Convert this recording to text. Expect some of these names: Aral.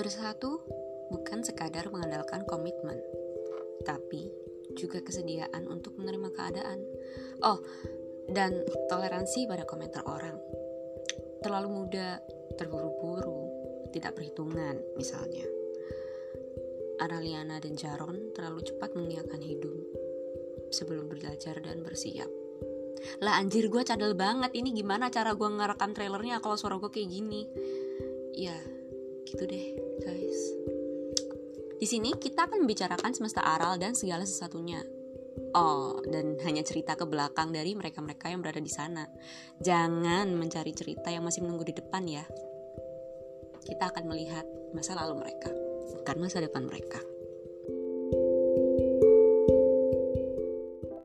Bersatu bukan sekadar mengandalkan komitmen, tapi juga kesediaan untuk menerima keadaan. Oh, dan toleransi pada komentar orang. Terlalu muda, terburu-buru, tidak perhitungan misalnya. Araliana dan Jaron terlalu cepat mengiakan hidung sebelum belajar dan bersiap. Lah anjir, gue cadel banget, ini gimana cara gue ngerekam trailernya kalau suara gue kayak gini. Ya, gitu deh guys. Di sini kita akan membicarakan semesta aral dan segala sesatunya. Oh, dan hanya cerita ke belakang dari mereka-mereka yang berada di sana. Jangan mencari cerita yang masih menunggu di depan ya. Kita akan melihat masa lalu mereka, bukan masa depan mereka.